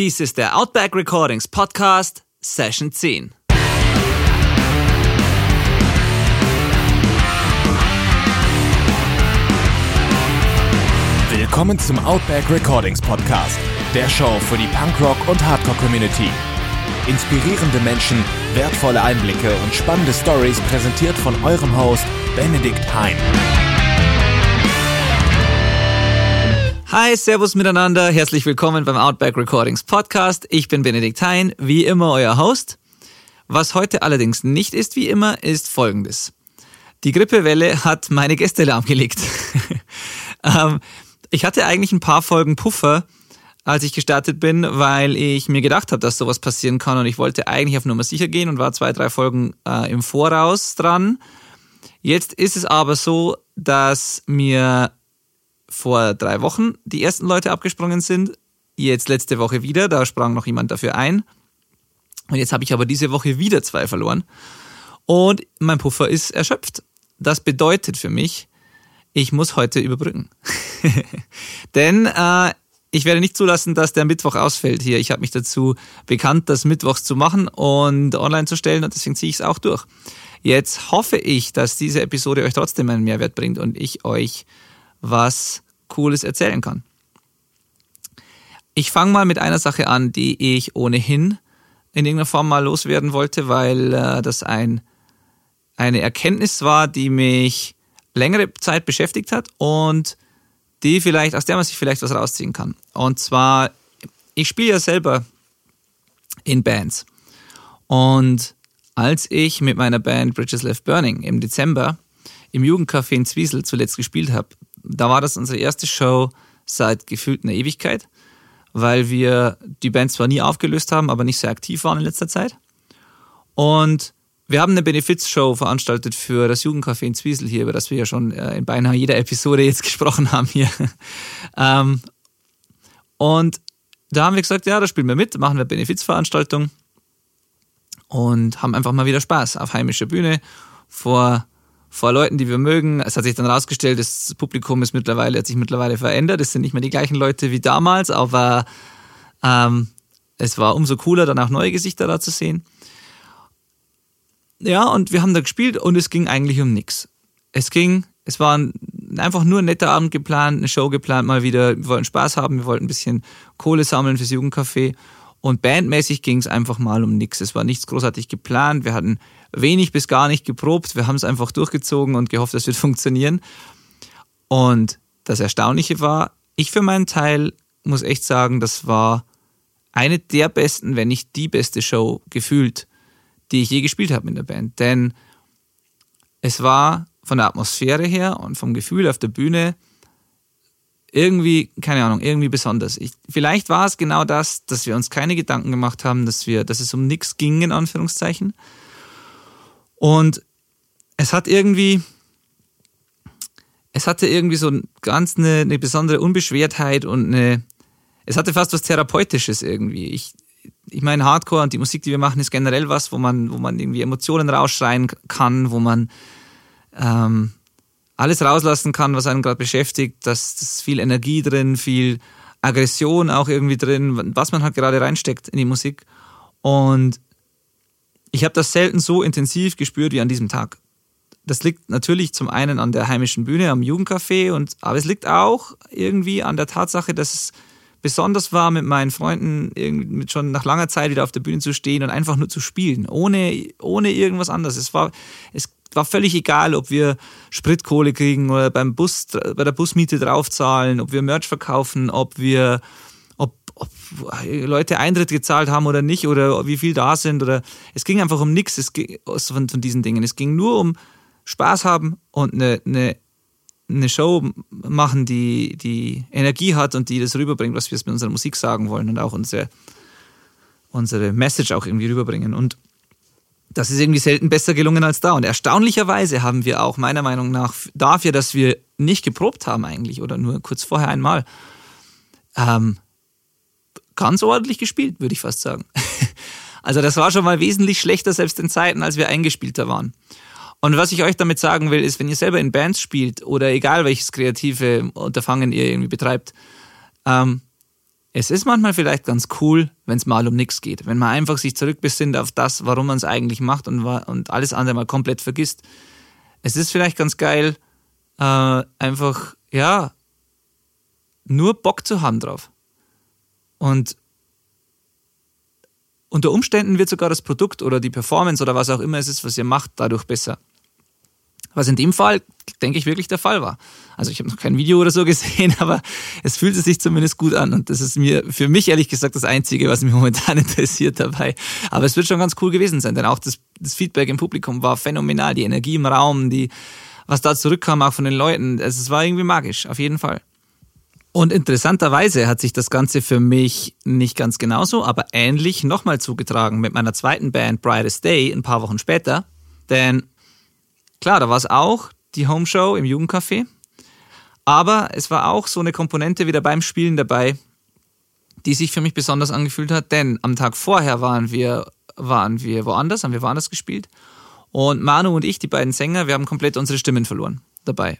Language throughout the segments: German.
Dies ist der Outback Recordings Podcast Session 10. Willkommen zum Outback Recordings Podcast, der Show für die Punkrock- und Hardcore-Community. Inspirierende Menschen, wertvolle Einblicke und spannende Stories präsentiert von eurem Host Benedikt Hein. Hi, servus miteinander, herzlich willkommen beim Outback Recordings Podcast. Ich bin Benedikt Hein, wie immer euer Host. Was heute allerdings nicht ist wie immer, ist Folgendes. Die Grippewelle hat meine Gäste lahmgelegt. Ich hatte eigentlich ein paar Folgen Puffer, als ich gestartet bin, weil ich mir gedacht habe, dass sowas passieren kann und ich wollte eigentlich auf Nummer sicher gehen und war 2-3 Folgen im Voraus dran. Jetzt ist es aber so, dass mir vor 3 Wochen die ersten Leute abgesprungen sind. Jetzt letzte Woche wieder, da sprang noch jemand dafür ein. Und jetzt habe ich aber diese Woche wieder 2 verloren. Und mein Puffer ist erschöpft. Das bedeutet für mich, ich muss heute überbrücken. Denn ich werde nicht zulassen, dass der Mittwoch ausfällt hier. Ich habe mich dazu bekannt, das mittwochs zu machen und online zu stellen. Und deswegen ziehe ich es auch durch. Jetzt hoffe ich, dass diese Episode euch trotzdem einen Mehrwert bringt und ich euch was Cooles erzählen kann. Ich fange mal mit einer Sache an, die ich ohnehin in irgendeiner Form mal loswerden wollte, weil das eine Erkenntnis war, die mich längere Zeit beschäftigt hat und die vielleicht, aus der man sich vielleicht was rausziehen kann. Und zwar, ich spiele ja selber in Bands. Und als ich mit meiner Band Bridges Left Burning im Dezember im Jugendcafé in Zwiesel zuletzt gespielt habe, da war das unsere erste Show seit gefühlt einer Ewigkeit, weil wir die Band zwar nie aufgelöst haben, aber nicht sehr aktiv waren in letzter Zeit. Und wir haben eine Benefizshow veranstaltet für das Jugendcafé in Zwiesel hier, über das wir ja schon in beinahe jeder Episode jetzt gesprochen haben hier. Und da haben wir gesagt, ja, da spielen wir mit, machen wir Benefizveranstaltung und haben einfach mal wieder Spaß auf heimischer Bühne vor Leuten, die wir mögen. Es hat sich dann rausgestellt, das Publikum hat sich mittlerweile verändert. Es sind nicht mehr die gleichen Leute wie damals, aber es war umso cooler, dann auch neue Gesichter da zu sehen. Ja, und wir haben da gespielt und es ging eigentlich um nichts. Es war einfach nur ein netter Abend geplant, eine Show geplant mal wieder. Wir wollten Spaß haben, wir wollten ein bisschen Kohle sammeln fürs Jugendcafé. Und bandmäßig ging es einfach mal um nichts. Es war nichts großartig geplant. Wir hatten wenig bis gar nicht geprobt. Wir haben es einfach durchgezogen und gehofft, das wird funktionieren. Und das Erstaunliche war, ich für meinen Teil muss echt sagen, das war eine der besten, wenn nicht die beste Show gefühlt, die ich je gespielt habe mit der Band. Denn es war von der Atmosphäre her und vom Gefühl auf der Bühne irgendwie, keine Ahnung, irgendwie besonders. Vielleicht war es genau das, dass wir uns keine Gedanken gemacht haben, dass es um nichts ging, in Anführungszeichen. Und es hatte irgendwie so ganz eine besondere Unbeschwertheit und es hatte fast was Therapeutisches irgendwie. Ich meine, Hardcore und die Musik, die wir machen, ist generell was, wo man irgendwie Emotionen rausschreien kann, wo man alles rauslassen kann, was einen gerade beschäftigt. Da ist viel Energie drin, viel Aggression auch irgendwie drin, was man halt gerade reinsteckt in die Musik. Und ich habe das selten so intensiv gespürt wie an diesem Tag. Das liegt natürlich zum einen an der heimischen Bühne, am Jugendcafé, aber es liegt auch irgendwie an der Tatsache, dass es besonders war, mit meinen Freunden schon nach langer Zeit wieder auf der Bühne zu stehen und einfach nur zu spielen, ohne irgendwas anderes. Es war völlig egal, ob wir Spritkohle kriegen oder bei der Busmiete draufzahlen, ob wir Merch verkaufen, ob Leute Eintritt gezahlt haben oder nicht oder wie viel da sind. Oder es ging einfach um nichts von diesen Dingen. Es ging nur um Spaß haben und eine Show machen, die Energie hat und die das rüberbringt, was wir mit unserer Musik sagen wollen und auch unsere Message auch irgendwie rüberbringen. Und das ist irgendwie selten besser gelungen als da. Und erstaunlicherweise haben wir auch meiner Meinung nach dafür, dass wir nicht geprobt haben eigentlich oder nur kurz vorher einmal, ganz ordentlich gespielt, würde ich fast sagen. Also das war schon mal wesentlich schlechter, selbst in Zeiten, als wir eingespielter waren. Und was ich euch damit sagen will, ist, wenn ihr selber in Bands spielt oder egal welches kreative Unterfangen ihr irgendwie betreibt, Es ist manchmal vielleicht ganz cool, wenn es mal um nichts geht. Wenn man einfach sich zurückbesinnt auf das, warum man es eigentlich macht und alles andere mal komplett vergisst. Es ist vielleicht ganz geil, einfach, ja, nur Bock zu haben drauf. Und unter Umständen wird sogar das Produkt oder die Performance oder was auch immer es ist, was ihr macht, dadurch besser. Was in dem Fall, denke ich, wirklich der Fall war. Also ich habe noch kein Video oder so gesehen, aber es fühlte sich zumindest gut an. Und das ist für mich ehrlich gesagt das Einzige, was mich momentan interessiert dabei. Aber es wird schon ganz cool gewesen sein, denn auch das Feedback im Publikum war phänomenal. Die Energie im Raum, was da zurückkam auch von den Leuten, es war irgendwie magisch, auf jeden Fall. Und interessanterweise hat sich das Ganze für mich nicht ganz genauso, aber ähnlich nochmal zugetragen mit meiner zweiten Band Brightest Day ein paar Wochen später, denn klar, da war es auch die Homeshow im Jugendcafé, aber es war auch so eine Komponente wieder beim Spielen dabei, die sich für mich besonders angefühlt hat, denn am Tag vorher haben wir woanders gespielt und Manu und ich, die beiden Sänger, wir haben komplett unsere Stimmen verloren dabei.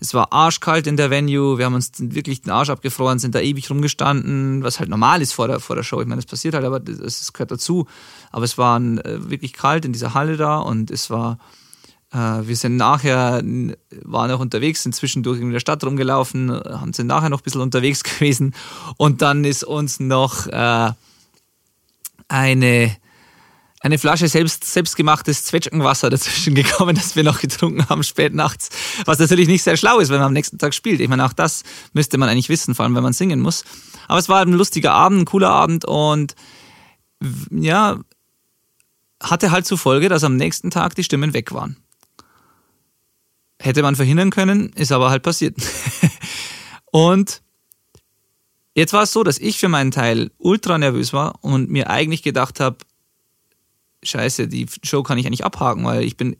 Es war arschkalt in der Venue, wir haben uns wirklich den Arsch abgefroren, sind da ewig rumgestanden, was halt normal ist vor der Show. Ich meine, das passiert halt, aber das gehört dazu. Aber es war wirklich kalt in dieser Halle da und es war... Wir waren auch unterwegs, sind zwischendurch in der Stadt rumgelaufen, sind nachher noch ein bisschen unterwegs gewesen und dann ist uns noch eine Flasche selbstgemachtes Zwetschgenwasser dazwischen gekommen, das wir noch getrunken haben spät nachts, was natürlich nicht sehr schlau ist, wenn man am nächsten Tag spielt. Ich meine, auch das müsste man eigentlich wissen, vor allem wenn man singen muss. Aber es war ein lustiger Abend, ein cooler Abend und ja, hatte halt zur Folge, dass am nächsten Tag die Stimmen weg waren. Hätte man verhindern können, ist aber halt passiert. Und jetzt war es so, dass ich für meinen Teil ultra nervös war und mir eigentlich gedacht habe, scheiße, die Show kann ich eigentlich abhaken, weil ich bin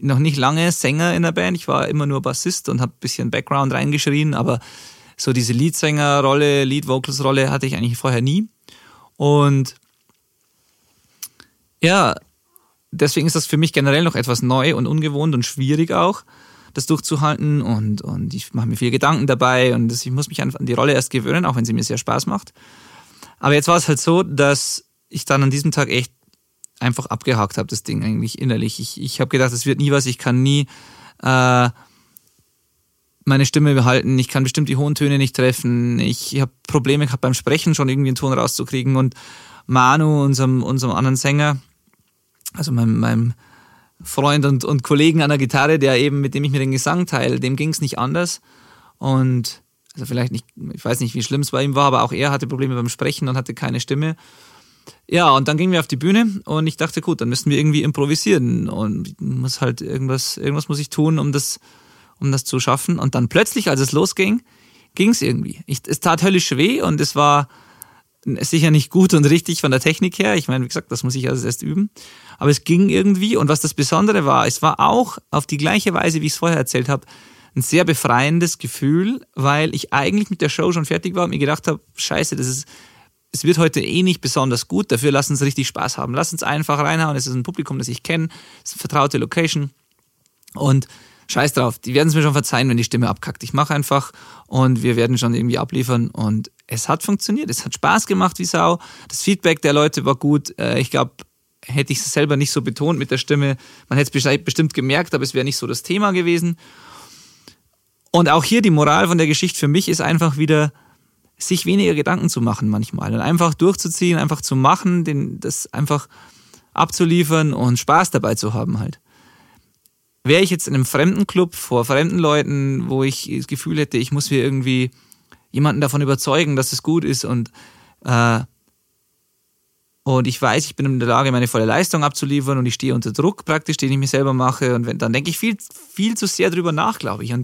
noch nicht lange Sänger in der Band, ich war immer nur Bassist und habe ein bisschen Background reingeschrien, aber so diese Leadsänger-Rolle, Lead-Vocals-Rolle hatte ich eigentlich vorher nie. Und ja, deswegen ist das für mich generell noch etwas neu und ungewohnt und schwierig auch, das durchzuhalten und ich mache mir viel Gedanken dabei und ich muss mich an die Rolle erst gewöhnen, auch wenn sie mir sehr Spaß macht. Aber jetzt war es halt so, dass ich dann an diesem Tag echt einfach abgehakt habe, das Ding eigentlich innerlich. Ich habe gedacht, es wird nie was, ich kann nie meine Stimme behalten, ich kann bestimmt die hohen Töne nicht treffen, ich habe Probleme gehabt beim Sprechen schon irgendwie einen Ton rauszukriegen und Manu, unserem anderen Sänger, also meinem Freund und Kollegen an der Gitarre, der eben, mit dem ich mir den Gesang teile, dem ging es nicht anders. Und also vielleicht nicht, ich weiß nicht, wie schlimm es bei ihm war, aber auch er hatte Probleme beim Sprechen und hatte keine Stimme. Ja, und dann gingen wir auf die Bühne und ich dachte, gut, dann müssen wir irgendwie improvisieren und muss halt irgendwas muss ich tun, um das zu schaffen. Und dann plötzlich, als es losging, ging es irgendwie. Es tat höllisch weh und es war sicher nicht gut und richtig von der Technik her. Ich meine, wie gesagt, das muss ich also erst üben. Aber es ging irgendwie. Und was das Besondere war, es war auch auf die gleiche Weise, wie ich es vorher erzählt habe, ein sehr befreiendes Gefühl, weil ich eigentlich mit der Show schon fertig war und mir gedacht habe, scheiße, es wird heute eh nicht besonders gut. Dafür lass uns richtig Spaß haben. Lass uns einfach reinhauen. Es ist ein Publikum, das ich kenne. Es ist eine vertraute Location. Und scheiß drauf, die werden es mir schon verzeihen, wenn die Stimme abkackt. Ich mache einfach und wir werden schon irgendwie abliefern. Und es hat funktioniert, es hat Spaß gemacht wie Sau. Das Feedback der Leute war gut. Ich glaube, hätte ich es selber nicht so betont mit der Stimme, man hätte es bestimmt gemerkt, aber es wäre nicht so das Thema gewesen. Und auch hier die Moral von der Geschichte für mich ist einfach wieder, sich weniger Gedanken zu machen manchmal und einfach durchzuziehen, einfach zu machen, das einfach abzuliefern und Spaß dabei zu haben halt. Wäre ich jetzt in einem fremden Club vor fremden Leuten, wo ich das Gefühl hätte, ich muss mir irgendwie jemanden davon überzeugen, dass es gut ist und ich weiß, ich bin in der Lage, meine volle Leistung abzuliefern und ich stehe unter Druck praktisch, den ich mir selber mache und dann denke ich viel zu sehr drüber nach, glaube ich. Und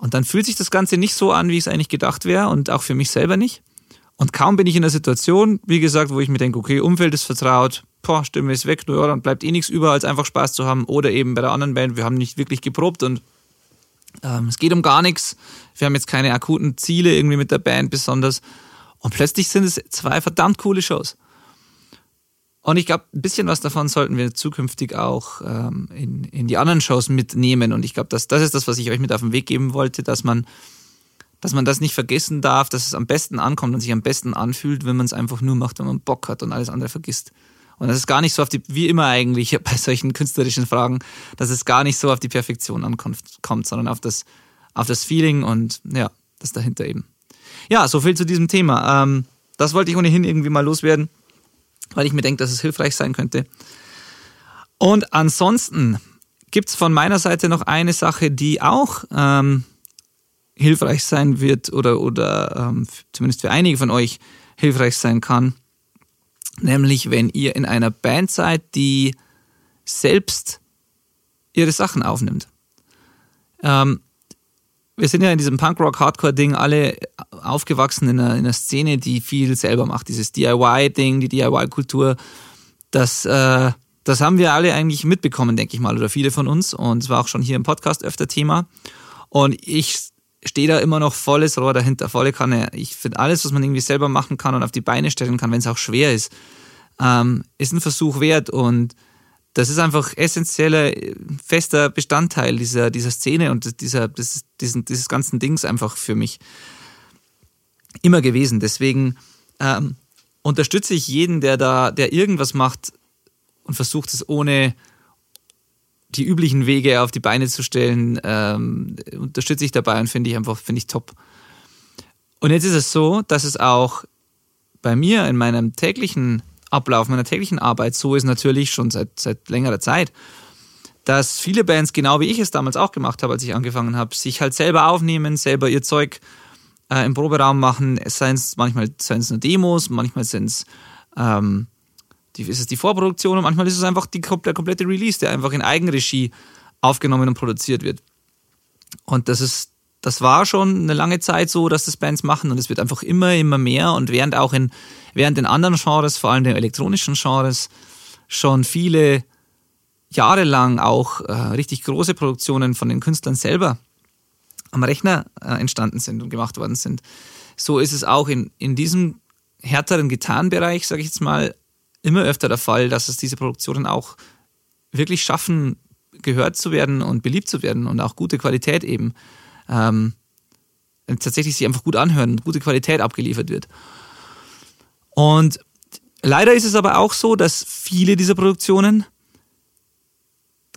dann fühlt sich das Ganze nicht so an, wie es eigentlich gedacht wäre und auch für mich selber nicht. Und kaum bin ich in der Situation, wie gesagt, wo ich mir denke, okay, Umfeld ist vertraut, Stimme ist weg, ja, dann bleibt eh nichts über, als einfach Spaß zu haben. Oder eben bei der anderen Band, wir haben nicht wirklich geprobt und es geht um gar nichts. Wir haben jetzt keine akuten Ziele irgendwie mit der Band besonders. Und plötzlich sind es 2 verdammt coole Shows. Und ich glaube, ein bisschen was davon sollten wir zukünftig auch in die anderen Shows mitnehmen. Und ich glaube, das ist das, was ich euch mit auf den Weg geben wollte, dass man dass man das nicht vergessen darf, dass es am besten ankommt und sich am besten anfühlt, wenn man es einfach nur macht, wenn man Bock hat und alles andere vergisst. Und das ist gar nicht so auf die, wie immer eigentlich bei solchen künstlerischen Fragen, dass es gar nicht so auf die Perfektion ankommt, sondern auf das Feeling und ja, das dahinter eben. Ja, so viel zu diesem Thema. Das wollte ich ohnehin irgendwie mal loswerden, weil ich mir denke, dass es hilfreich sein könnte. Und ansonsten gibt es von meiner Seite noch eine Sache, die auch hilfreich sein wird oder zumindest für einige von euch hilfreich sein kann. Nämlich, wenn ihr in einer Band seid, die selbst ihre Sachen aufnimmt. Wir sind ja in diesem Punk-Rock-Hardcore-Ding alle aufgewachsen in einer Szene, die viel selber macht. Dieses DIY-Ding, die DIY-Kultur, das haben wir alle eigentlich mitbekommen, denke ich mal, oder viele von uns. Und es war auch schon hier im Podcast öfter Thema. Und ich stehe da immer noch volles Rohr dahinter, volle Kanne. Ich finde, alles, was man irgendwie selber machen kann und auf die Beine stellen kann, wenn es auch schwer ist, ist ein Versuch wert. Und das ist einfach essentieller, fester Bestandteil dieser Szene und dieses ganzen Dings einfach für mich immer gewesen. Deswegen unterstütze ich jeden, der irgendwas macht und versucht, es ohne die üblichen Wege auf die Beine zu stellen, unterstütze ich dabei und finde ich top. Und jetzt ist es so, dass es auch bei mir in meinem täglichen Ablauf, meiner täglichen Arbeit so ist, natürlich schon seit längerer Zeit, dass viele Bands, genau wie ich es damals auch gemacht habe, als ich angefangen habe, sich halt selber aufnehmen, selber ihr Zeug im Proberaum machen. Seien es nur Demos, manchmal sind es ist es die Vorproduktion und manchmal ist es einfach der komplette Release, der einfach in Eigenregie aufgenommen und produziert wird. Und das war schon eine lange Zeit so, dass das Bands machen und es wird einfach immer mehr und während auch während den anderen Genres, vor allem den elektronischen Genres, schon viele Jahre lang auch richtig große Produktionen von den Künstlern selber am Rechner entstanden sind und gemacht worden sind. So ist es auch in diesem härteren Gitarrenbereich, sage ich jetzt mal, immer öfter der Fall, dass es diese Produktionen auch wirklich schaffen, gehört zu werden und beliebt zu werden und auch gute Qualität eben tatsächlich sich einfach gut anhören und gute Qualität abgeliefert wird. Und leider ist es aber auch so, dass viele dieser Produktionen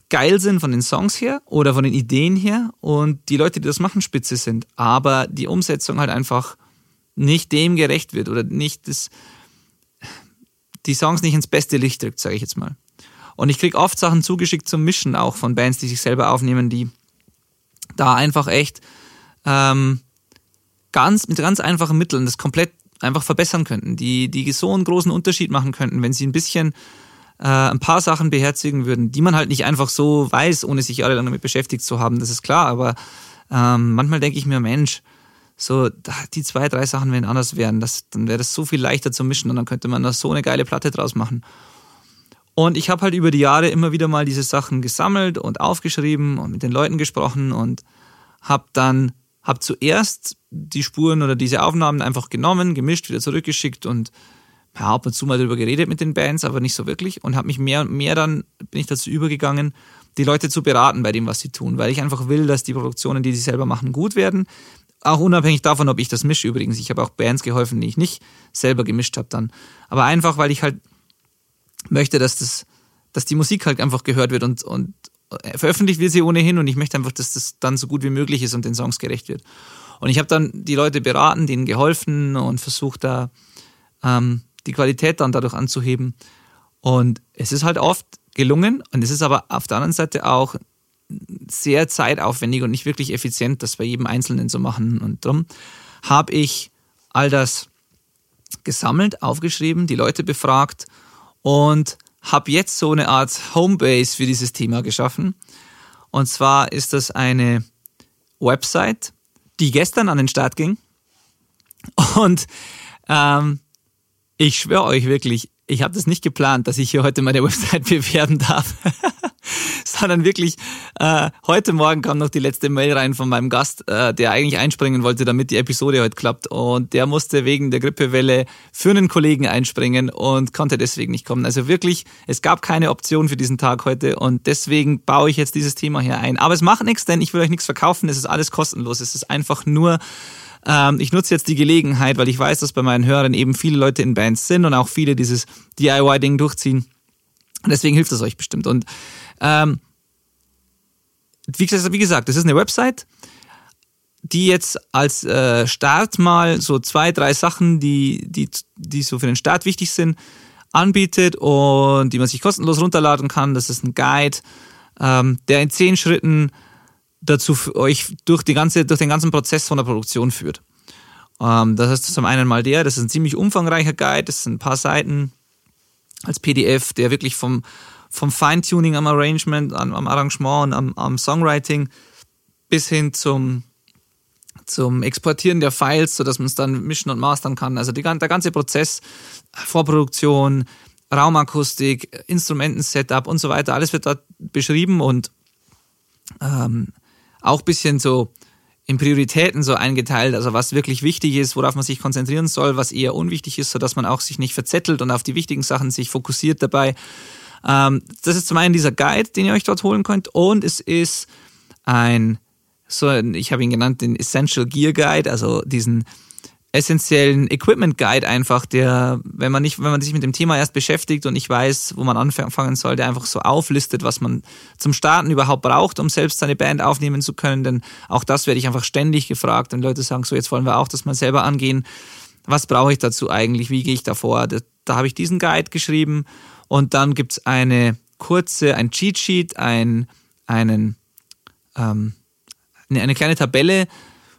geil sind von den Songs her oder von den Ideen her und die Leute, die das machen, spitze sind, aber die Umsetzung halt einfach nicht dem gerecht wird oder nicht das... die Songs nicht ins beste Licht drückt, sage ich jetzt mal. Und ich kriege oft Sachen zugeschickt zum Mischen auch von Bands, die sich selber aufnehmen, die da einfach echt mit ganz einfachen Mitteln das komplett einfach verbessern könnten, die so einen großen Unterschied machen könnten, wenn sie ein paar Sachen beherzigen würden, die man halt nicht einfach so weiß, ohne sich alle damit beschäftigt zu haben, das ist klar, aber manchmal denke ich mir, Mensch, so, die 2, 3 Sachen, wenn anders wären, dann wäre das so viel leichter zu mischen und dann könnte man da so eine geile Platte draus machen. Und ich habe halt über die Jahre immer wieder mal diese Sachen gesammelt und aufgeschrieben und mit den Leuten gesprochen und habe zuerst die Spuren oder diese Aufnahmen einfach genommen, gemischt, wieder zurückgeschickt und ab und zu mal darüber geredet mit den Bands, aber nicht so wirklich und habe mich mehr und mehr dann, bin ich dazu übergegangen, die Leute zu beraten bei dem, was sie tun, weil ich einfach will, dass die Produktionen, die sie selber machen, gut werden. Auch unabhängig davon, ob ich das mische übrigens. Ich habe auch Bands geholfen, die ich nicht selber gemischt habe dann. Aber einfach, weil ich halt möchte, dass die Musik halt einfach gehört wird und veröffentlicht wird sie ohnehin und ich möchte einfach, dass das dann so gut wie möglich ist und den Songs gerecht wird. Und ich habe dann die Leute beraten, denen geholfen und versucht da die Qualität dann dadurch anzuheben. Und es ist halt oft gelungen und es ist aber auf der anderen Seite auch sehr zeitaufwendig und nicht wirklich effizient, das bei jedem Einzelnen zu machen. Und darum habe ich all das gesammelt, aufgeschrieben, die Leute befragt und habe jetzt so eine Art Homebase für dieses Thema geschaffen. Und zwar ist das eine Website, die gestern an den Start ging. Und ich schwöre euch wirklich, ich habe das nicht geplant, dass ich hier heute meine Website bewerben darf. Sondern wirklich, heute Morgen kam noch die letzte Mail rein von meinem Gast, der eigentlich einspringen wollte, damit die Episode heute klappt. Und der musste wegen der Grippewelle für einen Kollegen einspringen und konnte deswegen nicht kommen. Also wirklich, es gab keine Option für diesen Tag heute und deswegen baue ich jetzt dieses Thema hier ein. Aber es macht nichts, denn ich will euch nichts verkaufen, es ist alles kostenlos. Es ist einfach nur Ich nutze jetzt die Gelegenheit, weil ich weiß, dass bei meinen Hörern eben viele Leute in Bands sind und auch viele dieses DIY-Ding durchziehen. Deswegen hilft es euch bestimmt. Und wie gesagt, das ist eine Website, die jetzt als Start mal so 2-3 Sachen, die so für den Start wichtig sind, anbietet und die man sich kostenlos runterladen kann. Das ist ein Guide, der in 10 Schritten dazu für euch durch den ganzen Prozess von der Produktion führt. Das heißt zum einen mal das ist ein ziemlich umfangreicher Guide, das sind ein paar Seiten als PDF, der wirklich vom Feintuning am Arrangement, am Arrangement und am Songwriting bis hin zum Exportieren der Files, sodass man es dann mischen und mastern kann. Also der ganze Prozess, Vorproduktion, Raumakustik, Instrumenten-Setup und so weiter, alles wird dort beschrieben und auch ein bisschen so in Prioritäten so eingeteilt, also was wirklich wichtig ist, worauf man sich konzentrieren soll, was eher unwichtig ist, sodass man auch sich nicht verzettelt und auf die wichtigen Sachen sich fokussiert dabei. Das ist zum einen dieser Guide, den ihr euch dort holen könnt, und es ist ich habe ihn genannt, den Essential Gear Guide, also diesen essentiellen Equipment Guide einfach, der, wenn man sich mit dem Thema erst beschäftigt und nicht weiß, wo man anfangen soll, der einfach so auflistet, was man zum Starten überhaupt braucht, um selbst seine Band aufnehmen zu können, denn auch das werde ich einfach ständig gefragt, wenn Leute sagen, so jetzt wollen wir auch das mal selber angehen, was brauche ich dazu eigentlich, wie gehe ich da vor? Da habe ich diesen Guide geschrieben und dann gibt es ein Cheat Sheet, eine kleine Tabelle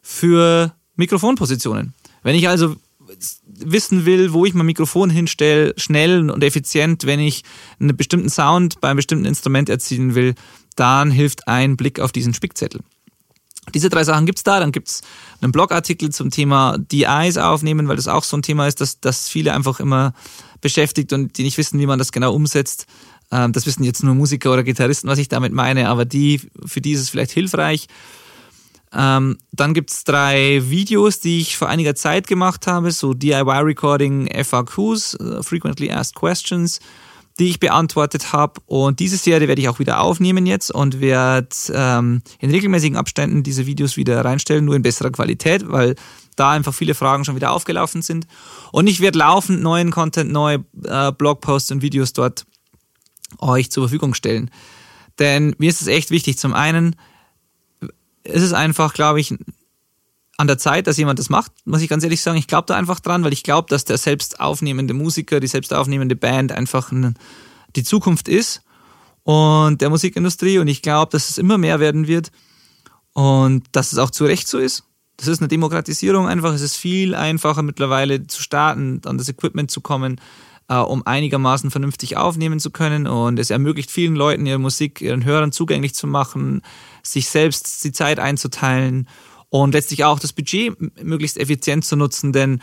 für Mikrofonpositionen. Wenn ich also wissen will, wo ich mein Mikrofon hinstelle, schnell und effizient, wenn ich einen bestimmten Sound beim bestimmten Instrument erzielen will, dann hilft ein Blick auf diesen Spickzettel. Diese 3 Sachen gibt es da, dann gibt es einen Blogartikel zum Thema DIs aufnehmen, weil das auch so ein Thema ist, das viele einfach immer beschäftigt und die nicht wissen, wie man das genau umsetzt. Das wissen jetzt nur Musiker oder Gitarristen, was ich damit meine, aber für die ist es vielleicht hilfreich. Dann gibt es 3 Videos, die ich vor einiger Zeit gemacht habe, so DIY-Recording, FAQs, Frequently Asked Questions, die ich beantwortet habe. Und diese Serie werde ich auch wieder aufnehmen jetzt und werde in regelmäßigen Abständen diese Videos wieder reinstellen, nur in besserer Qualität, weil da einfach viele Fragen schon wieder aufgelaufen sind. Und ich werde laufend neuen Content, neue Blogposts und Videos dort euch zur Verfügung stellen. Denn mir ist es echt wichtig, zum einen, es ist einfach, glaube ich, an der Zeit, dass jemand das macht, muss ich ganz ehrlich sagen. Ich glaube da einfach dran, weil ich glaube, dass der selbst aufnehmende Musiker, die selbst aufnehmende Band einfach die Zukunft ist und der Musikindustrie. Und ich glaube, dass es immer mehr werden wird und dass es auch zu Recht so ist. Das ist eine Demokratisierung einfach. Es ist viel einfacher mittlerweile zu starten, an das Equipment zu kommen, um einigermaßen vernünftig aufnehmen zu können, und es ermöglicht vielen Leuten, ihre Musik ihren Hörern zugänglich zu machen, sich selbst die Zeit einzuteilen und letztlich auch das Budget möglichst effizient zu nutzen, denn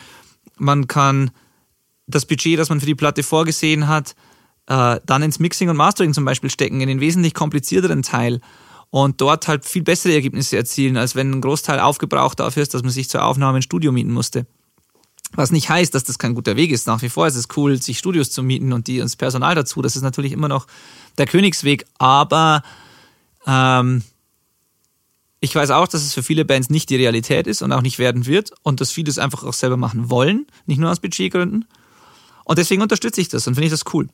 man kann das Budget, das man für die Platte vorgesehen hat, dann ins Mixing und Mastering zum Beispiel stecken, in den wesentlich komplizierteren Teil und dort halt viel bessere Ergebnisse erzielen, als wenn ein Großteil aufgebraucht dafür ist, dass man sich zur Aufnahme ein Studio mieten musste. Was nicht heißt, dass das kein guter Weg ist. Nach wie vor ist es cool, sich Studios zu mieten und das Personal dazu. Das ist natürlich immer noch der Königsweg. Aber ich weiß auch, dass es für viele Bands nicht die Realität ist und auch nicht werden wird. Und dass viele es einfach auch selber machen wollen, nicht nur aus Budgetgründen. Und deswegen unterstütze ich das und finde ich das cool.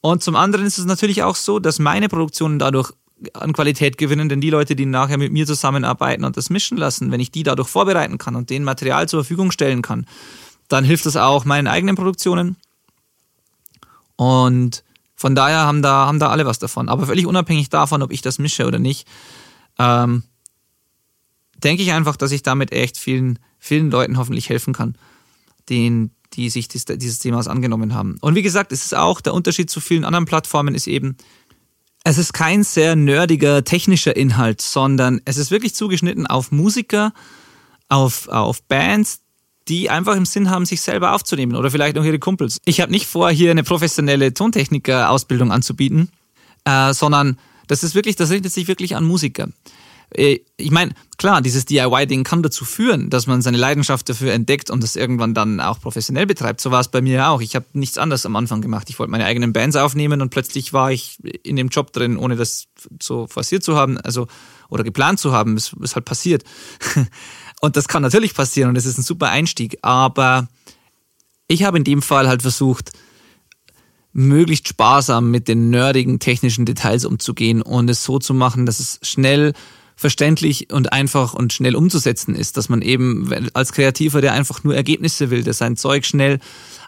Und zum anderen ist es natürlich auch so, dass meine Produktionen dadurch an Qualität gewinnen, denn die Leute, die nachher mit mir zusammenarbeiten und das mischen lassen, wenn ich die dadurch vorbereiten kann und denen Material zur Verfügung stellen kann, dann hilft das auch meinen eigenen Produktionen. Und von daher haben da alle was davon. Aber völlig unabhängig davon, ob ich das mische oder nicht, denke ich einfach, dass ich damit echt vielen, vielen Leuten hoffentlich helfen kann, die sich dieses Themas angenommen haben. Und wie gesagt, es ist auch, der Unterschied zu vielen anderen Plattformen ist eben, es ist kein sehr nerdiger, technischer Inhalt, sondern es ist wirklich zugeschnitten auf Musiker, auf Bands, die einfach im Sinn haben, sich selber aufzunehmen oder vielleicht auch ihre Kumpels. Ich habe nicht vor, hier eine professionelle Tontechniker-Ausbildung anzubieten, sondern das richtet sich wirklich an Musiker. Ich meine, klar, dieses DIY-Ding kann dazu führen, dass man seine Leidenschaft dafür entdeckt und das irgendwann dann auch professionell betreibt. So war es bei mir auch. Ich habe nichts anderes am Anfang gemacht. Ich wollte meine eigenen Bands aufnehmen und plötzlich war ich in dem Job drin, ohne das so forciert zu haben, also oder geplant zu haben. Es ist halt passiert. Und das kann natürlich passieren und es ist ein super Einstieg, aber ich habe in dem Fall halt versucht, möglichst sparsam mit den nerdigen technischen Details umzugehen und es so zu machen, dass es schnell verständlich und einfach und schnell umzusetzen ist, dass man eben als Kreativer, der einfach nur Ergebnisse will, der sein Zeug schnell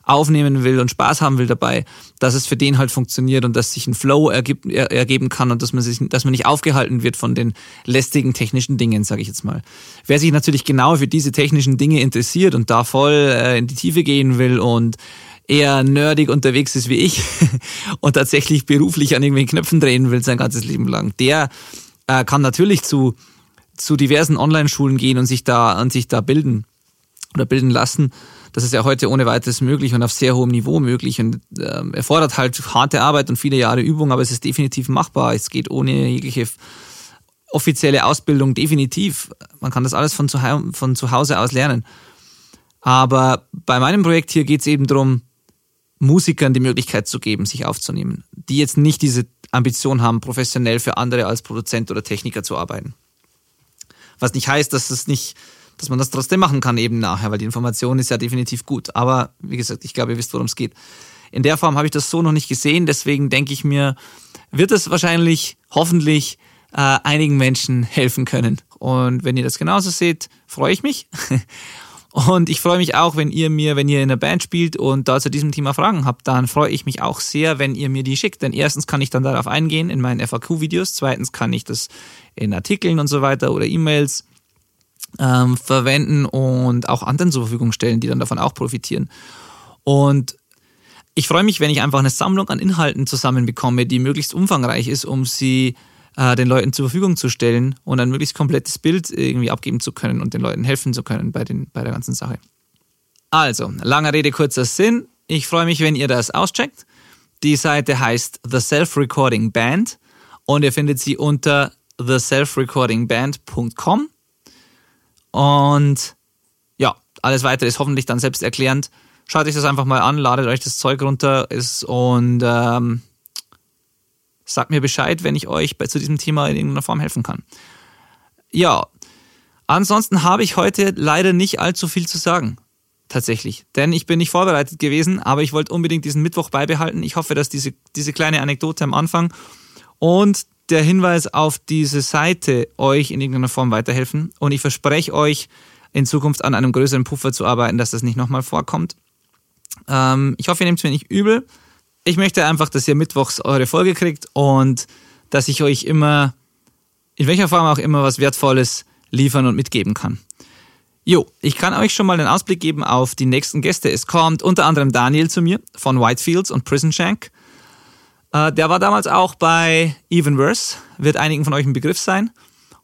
aufnehmen will und Spaß haben will dabei, dass es für den halt funktioniert und dass sich ein Flow ergeben kann und dass man nicht aufgehalten wird von den lästigen technischen Dingen, sage ich jetzt mal. Wer sich natürlich genau für diese technischen Dinge interessiert und da voll in die Tiefe gehen will und eher nerdig unterwegs ist wie ich und tatsächlich beruflich an irgendwelchen Knöpfen drehen will sein ganzes Leben lang, der kann natürlich zu diversen Online-Schulen gehen und sich da bilden oder bilden lassen. Das ist ja heute ohne weiteres möglich und auf sehr hohem Niveau möglich und erfordert halt harte Arbeit und viele Jahre Übung, aber es ist definitiv machbar. Es geht ohne jegliche offizielle Ausbildung definitiv. Man kann das alles von zu Hause aus lernen. Aber bei meinem Projekt hier geht es eben darum, Musikern die Möglichkeit zu geben, sich aufzunehmen, die jetzt nicht diese Ambition haben, professionell für andere als Produzent oder Techniker zu arbeiten. Was nicht heißt, dass man das trotzdem machen kann eben nachher, weil die Information ist ja definitiv gut. Aber wie gesagt, ich glaube, ihr wisst, worum es geht. In der Form habe ich das so noch nicht gesehen, deswegen denke ich mir, wird es wahrscheinlich, hoffentlich einigen Menschen helfen können. Und wenn ihr das genauso seht, freue ich mich. Und ich freue mich auch, wenn ihr in der Band spielt und da zu diesem Thema Fragen habt, dann freue ich mich auch sehr, wenn ihr mir die schickt. Denn erstens kann ich dann darauf eingehen in meinen FAQ-Videos, zweitens kann ich das in Artikeln und so weiter oder E-Mails verwenden und auch anderen zur Verfügung stellen, die dann davon auch profitieren. Und ich freue mich, wenn ich einfach eine Sammlung an Inhalten zusammenbekomme, die möglichst umfangreich ist, um sie den Leuten zur Verfügung zu stellen und ein möglichst komplettes Bild irgendwie abgeben zu können und den Leuten helfen zu können bei der ganzen Sache. Also, lange Rede, kurzer Sinn. Ich freue mich, wenn ihr das auscheckt. Die Seite heißt The Self-Recording Band und ihr findet sie unter theselfrecordingband.com und ja, alles weitere ist hoffentlich dann selbsterklärend. Schaut euch das einfach mal an, ladet euch das Zeug runter und sagt mir Bescheid, wenn ich euch zu diesem Thema in irgendeiner Form helfen kann. Ja, ansonsten habe ich heute leider nicht allzu viel zu sagen. Tatsächlich. Denn ich bin nicht vorbereitet gewesen, aber ich wollte unbedingt diesen Mittwoch beibehalten. Ich hoffe, dass diese kleine Anekdote am Anfang und der Hinweis auf diese Seite euch in irgendeiner Form weiterhelfen. Und ich verspreche euch, in Zukunft an einem größeren Puffer zu arbeiten, dass das nicht nochmal vorkommt. Ich hoffe, ihr nehmt es mir nicht übel. Ich möchte einfach, dass ihr mittwochs eure Folge kriegt und dass ich euch immer, in welcher Form auch immer, was Wertvolles liefern und mitgeben kann. Jo, ich kann euch schon mal einen Ausblick geben auf die nächsten Gäste. Es kommt unter anderem Daniel zu mir von Whitefields und Prison Shank. Der war damals auch bei Even Worse, wird einigen von euch ein Begriff sein.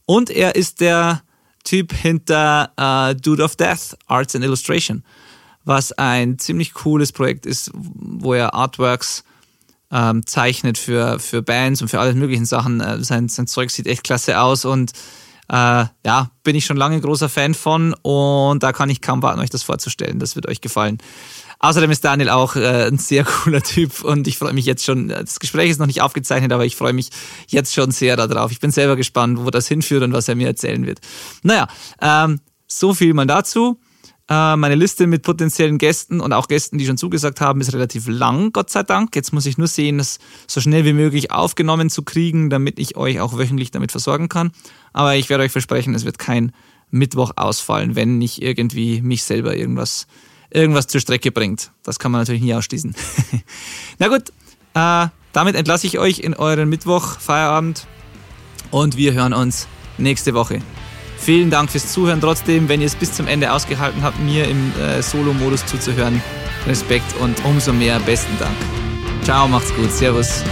Und er ist der Typ hinter Dude of Death, Arts and Illustration, was ein ziemlich cooles Projekt ist, wo er Artworks zeichnet für Bands und für alle möglichen Sachen. Sein Zeug sieht echt klasse aus und ja, bin ich schon lange großer Fan von und da kann ich kaum warten, euch das vorzustellen. Das wird euch gefallen. Außerdem ist Daniel auch ein sehr cooler Typ und ich freue mich jetzt schon, das Gespräch ist noch nicht aufgezeichnet, aber ich freue mich jetzt schon sehr darauf. Ich bin selber gespannt, wo das hinführt und was er mir erzählen wird. Naja, so viel mal dazu. Meine Liste mit potenziellen Gästen und auch Gästen, die schon zugesagt haben, ist relativ lang, Gott sei Dank. Jetzt muss ich nur sehen, das so schnell wie möglich aufgenommen zu kriegen, damit ich euch auch wöchentlich damit versorgen kann. Aber ich werde euch versprechen, es wird kein Mittwoch ausfallen, wenn nicht irgendwie mich selber irgendwas zur Strecke bringt. Das kann man natürlich nie ausschließen. Na gut, damit entlasse ich euch in euren Mittwoch-Feierabend und wir hören uns nächste Woche. Vielen Dank fürs Zuhören trotzdem, wenn ihr es bis zum Ende ausgehalten habt, mir im Solo-Modus zuzuhören. Respekt und umso mehr besten Dank. Ciao, macht's gut, servus.